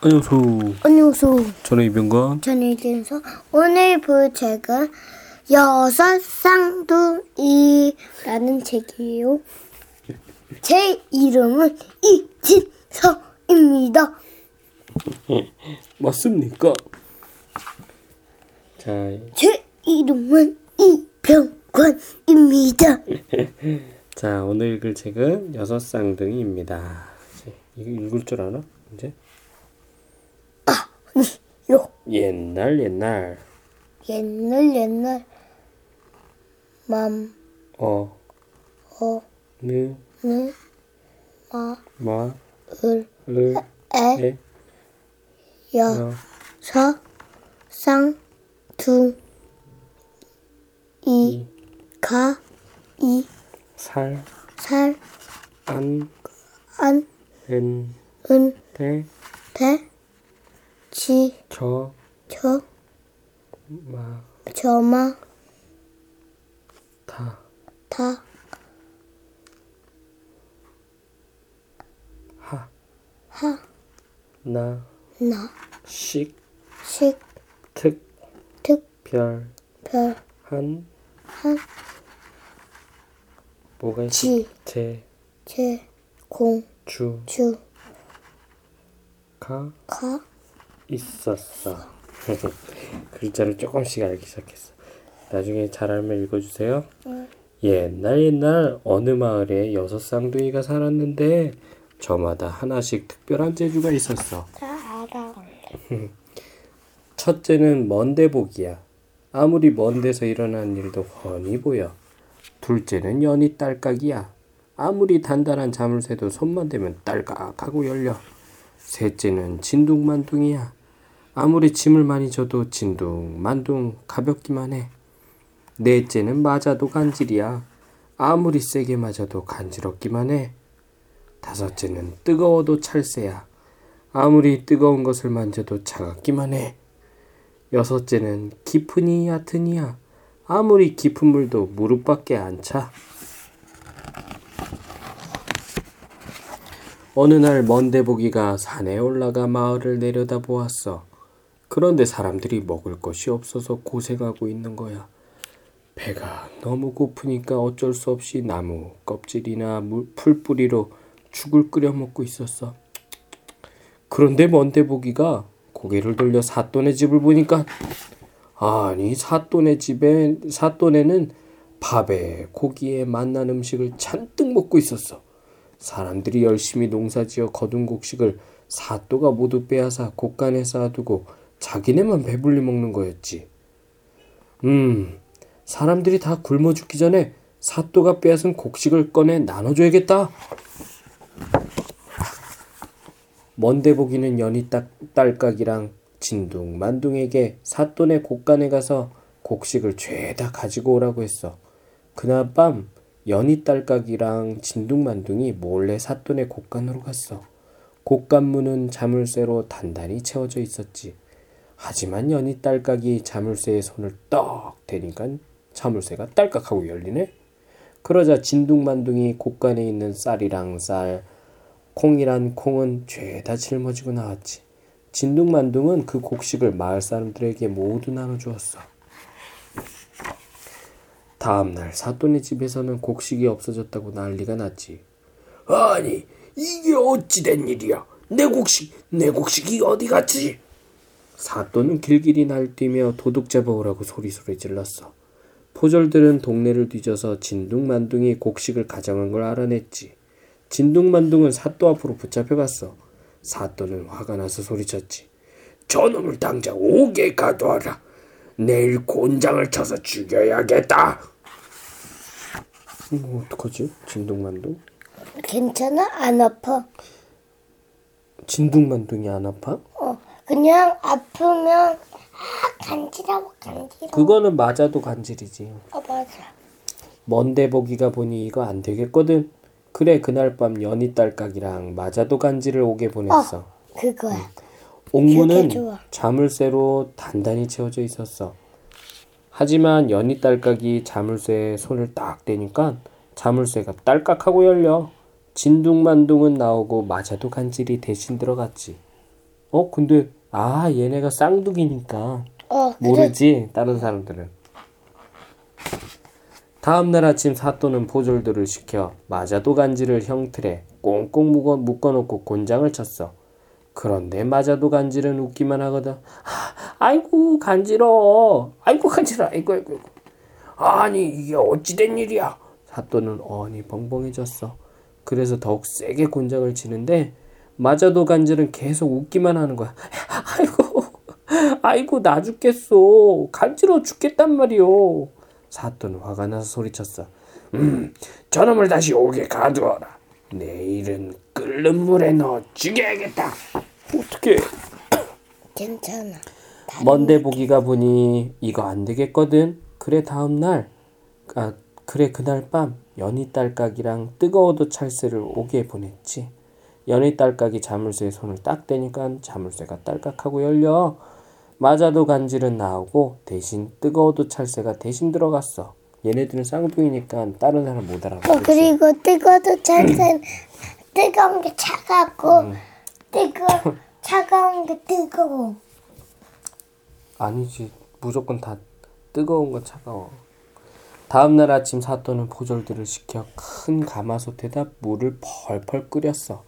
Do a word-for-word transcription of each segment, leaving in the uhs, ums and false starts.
안녕하세요. 안녕하세요. 저는 이병건. 저는 이진서. 오늘 볼 책은 여섯 쌍둥이라는 책이에요. 제 이름은 이진서입니다. 맞습니까? 자. 제 이름은 이병권입니다. 자, 오늘 읽을 책은 여섯 쌍둥이입니다. 이거 읽을 줄 아나? 이제? 아, 아니요. 옛날 옛날. 옛날 옛날. 맘. 어. 어. 느. 느. 마. 마. 을. 을. 에. 에. 여. 서. 쌍. 둥. 이. 가. 이. 살. 살. 안. 안. 은. 은. 대. 대. 지. 저. 저. 마. 저마. 다. 다. 하. 하. 나. 나. 식. 식. 특. 특. 별. 별. 한. 한. 뭐가 있지? 지. 제. 제. 공. 주. 주. 가. 가. 있었어. 글자를 조금씩 알기 시작했어. 나중에 잘 알면 읽어주세요. 응. 옛날 옛날 어느 마을에 여섯 쌍둥이가 살았는데 저마다 하나씩 특별한 재주가 있었어. 다 알아. 첫째는 먼데 보기야. 아무리 먼 데서 일어난 일도 훤히 보여. 둘째는 연이 딸깍이야. 아무리 단단한 자물쇠도 손만 대면 딸깍하고 열려. 셋째는 진둥만둥이야. 아무리 짐을 많이 져도 진둥만둥 가볍기만 해. 넷째는 맞아도 간질이야. 아무리 세게 맞아도 간지럽기만 해. 다섯째는 뜨거워도 찰새야. 아무리 뜨거운 것을 만져도 차갑기만 해. 여섯째는 깊으니 얕으니야. 아무리 깊은 물도 무릎밖에 안 차. 어느 날 먼데보기가 산에 올라가 마을을 내려다보았어. 그런데 사람들이 먹을 것이 없어서 고생하고 있는 거야. 배가 너무 고프니까 어쩔 수 없이 나무 껍질이나 물, 풀뿌리로 죽을 끓여 먹고 있었어. 그런데 먼데보기가 고개를 돌려 사또네 집을 보니까 아니 사또네 집에 사또네는 밥에 고기에 맛난 음식을 잔뜩 먹고 있었어. 사람들이 열심히 농사지어 거둔 곡식을 사또가 모두 빼앗아 곳간에 쌓아두고 자기네만 배불리 먹는 거였지. 음, 사람들이 다 굶어 죽기 전에 사또가 빼앗은 곡식을 꺼내 나눠줘야겠다. 먼데보기는 연이 딱, 딸깍이랑 진둥만둥에게 사또네 곳간에 가서 곡식을 죄다 가지고 오라고 했어. 그날 밤 연이 딸깍이랑 진둥만둥이 몰래 사또네 곳간으로 갔어. 곳간 문은 자물쇠로 단단히 채워져 있었지. 하지만 연이 딸깍이 자물쇠에 손을 떡 대니까 자물쇠가 딸깍하고 열리네. 그러자 진둥만둥이 곳간에 있는 쌀이랑 쌀, 콩이란 콩은 죄다 짊어지고 나왔지. 진둥만둥은 그 곡식을 마을 사람들에게 모두 나눠주었어. 다음날 사또네 집에서는 곡식이 없어졌다고 난리가 났지. 아니 이게 어찌 된 일이야. 내 곡식, 내 곡식이 어디 갔지? 사또는 길길이 날뛰며 도둑 잡아오라고 소리소리 질렀어. 포졸들은 동네를 뒤져서 진둥만둥이 곡식을 가져간 걸 알아냈지. 진둥만둥은 사또 앞으로 붙잡혀갔어. 사또는 화가 나서 소리쳤지. 저놈을 당장 옥에 가둬라. 내일 곤장을 쳐서 죽여야겠다. 뭐 어떡하지? 진둥만둥? 괜찮아? 안 아파. 진둥만둥이 안 아파? 어, 그냥 아프면 아 간지러워 간지러워. 그거는 맞아도 간질이지. 어 맞아. 먼데 보기가 보니 이거 안 되겠거든. 그래 그날 밤 연이 딸깍이랑 맞아도 간지를 오게 보냈어. 어, 그거야. 응. 옥문은 자물쇠로 단단히 채워져 있었어. 하지만 연이 딸깍이 자물쇠에 손을 딱 대니까 자물쇠가 딸깍하고 열려. 진둥만둥은 나오고 맞아도 간질이 대신 들어갔지. 어 근데 아 얘네가 쌍둥이니까 어, 그래. 모르지 다른 사람들은. 다음날 아침 사또는 포졸들을 시켜 마자도 간지를 형틀에 꽁꽁 묶어, 묶어놓고 곤장을 쳤어. 그런데 마자도 간지는 웃기만 하거든. 아이고 간지러워. 아이고 간지러워. 아이고 아이고 아이고. 아니 이게 어찌된 일이야. 사또는 어니 벙벙해졌어. 그래서 더욱 세게 곤장을 치는데 마자도 간지는 계속 웃기만 하는 거야. 아이고 아이고 나 죽겠어. 간지러워 죽겠단 말이오. 사또는 화가 나서 소리쳤어. 음, 저놈을 다시 옥에 가두어라. 내일은 끓는 물에 넣어 죽여야겠다. 어떡해. 괜찮아. 먼데 보기가 보니 이거 안 되겠거든. 그래 다음날 아 그래 그날 밤 연희 딸깍이랑 뜨거워도 찰새를 옥에 보냈지. 연희 딸깍이 자물쇠에 손을 딱 대니까 자물쇠가 딸깍하고 열려. 마자도 간질은 나오고 대신 뜨거워도 찰새가 대신 들어갔어. 얘네들은 쌍둥이니까 다른 사람 못 알아봐. 어, 그리고 뜨거워도 찰새는 뜨거운 게 차갑고 음. 뜨거 차가운 게 뜨거워. 아니지 무조건 다 뜨거운 거 차가워. 다음날 아침 사또는 포졸들을 시켜 큰 가마솥에다 물을 펄펄 끓였어.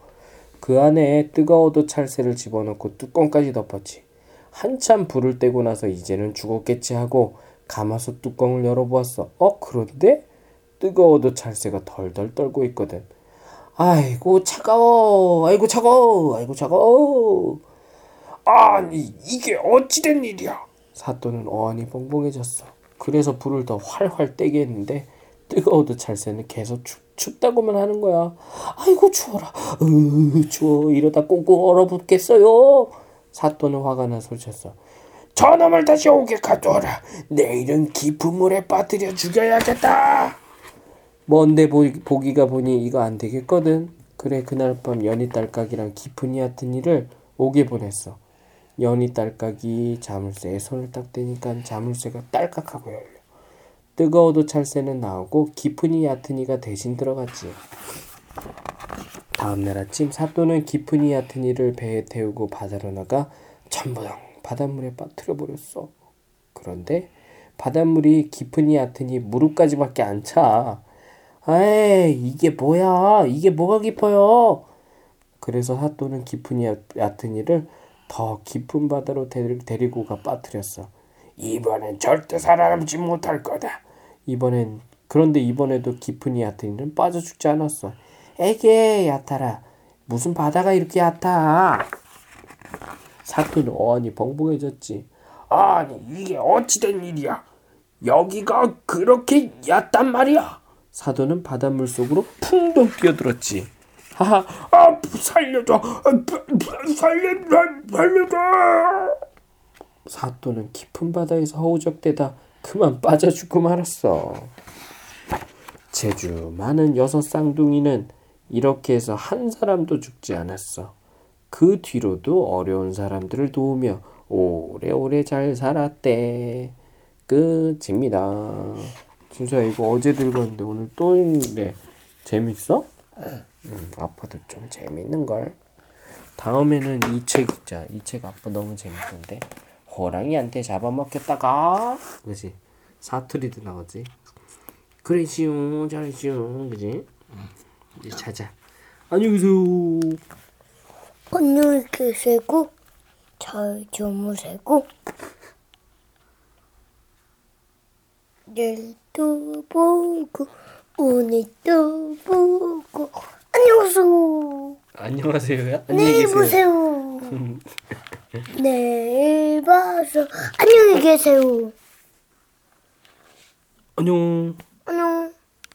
그 안에 뜨거워도 찰새를 집어넣고 뚜껑까지 덮었지. 한참 불을 떼고 나서 이제는 죽었겠지 하고 가마솥 뚜껑을 열어보았어. 어? 그런데 뜨거워도 찰새가 덜덜 떨고 있거든. 아이고 차가워. 아이고 차가워. 아이고 차가워. 아니 이게 어찌된 일이야. 사또는 어안이 벙벙해졌어. 그래서 불을 더 활활 떼게 했는데 뜨거워도 찰새는 계속 죽 춥다고만 하는 거야. 아이고 추워라. 으 추워. 이러다 꽁꽁 얼어붙겠어요. 사또는 화가 나 소리쳤어. 저놈을 다시 옥에 가둬라. 내일은 깊은 물에 빠뜨려 죽여야겠다. 뭔데 보기가 보니 이거 안 되겠거든. 그래 그날 밤 연희 딸깍이랑 깊은이 같은 일을 옥에 보냈어. 연희 딸깍이 자물쇠에 손을 딱 대니까 자물쇠가 딸깍하고 열려. 뜨거워도 찰새는 나오고 깊은이 얕은이가 대신 들어갔지. 다음날 아침 사또는 깊은이 얕은이를 배에 태우고 바다로 나가 첨부덩 바닷물에 빠뜨려버렸어. 그런데 바닷물이 깊은이 얕은이 무릎까지밖에 안 차. 에이 이게 뭐야. 이게 뭐가 깊어요. 그래서 사또는 깊은이 얕은이를 더 깊은 바다로 데리고 가 빠뜨렸어. 이번엔 절대 살아남지 못할 거다. 이번엔 그런데 이번에도 깊은이 얕은이는 빠져 죽지 않았어. 에게 얕아라. 무슨 바다가 이렇게 얕아. 사또는 어안이 벙벙해졌지. 아니 이게 어찌된 일이야. 여기가 그렇게 얕단 말이야. 사또는 바닷물 속으로 풍덩 뛰어들었지. 하하, 아 살려줘. 아, 살려줘. 살려줘. 사또는 깊은 바다에서 허우적대다 그만 빠져 죽고 말았어. 재주 많은 여섯 쌍둥이는 이렇게 해서 한 사람도 죽지 않았어. 그 뒤로도 어려운 사람들을 도우며 오래오래 잘 살았대. 끝입니다. 진짜 이거 어제 들었는데 오늘 또 있는데 재밌어? 응, 아빠도 좀 재밌는걸. 다음에는 이 책 읽자. 이 책 아빠 너무 재밌던데. 호랑이한테 잡아먹혔다가 그지? 사투리도 나오지? 그랬지요 잘했지요 그지? 응. 이제 자자. 안녕히 계세요. 안녕히 계시고 잘 주무세요. 내일도 보고 오늘도 보고 안녕하세요. 안녕하세요야? 안녕히 계세요. 보세요. 내일 봐서 안녕히 계세요. 안녕. 안녕.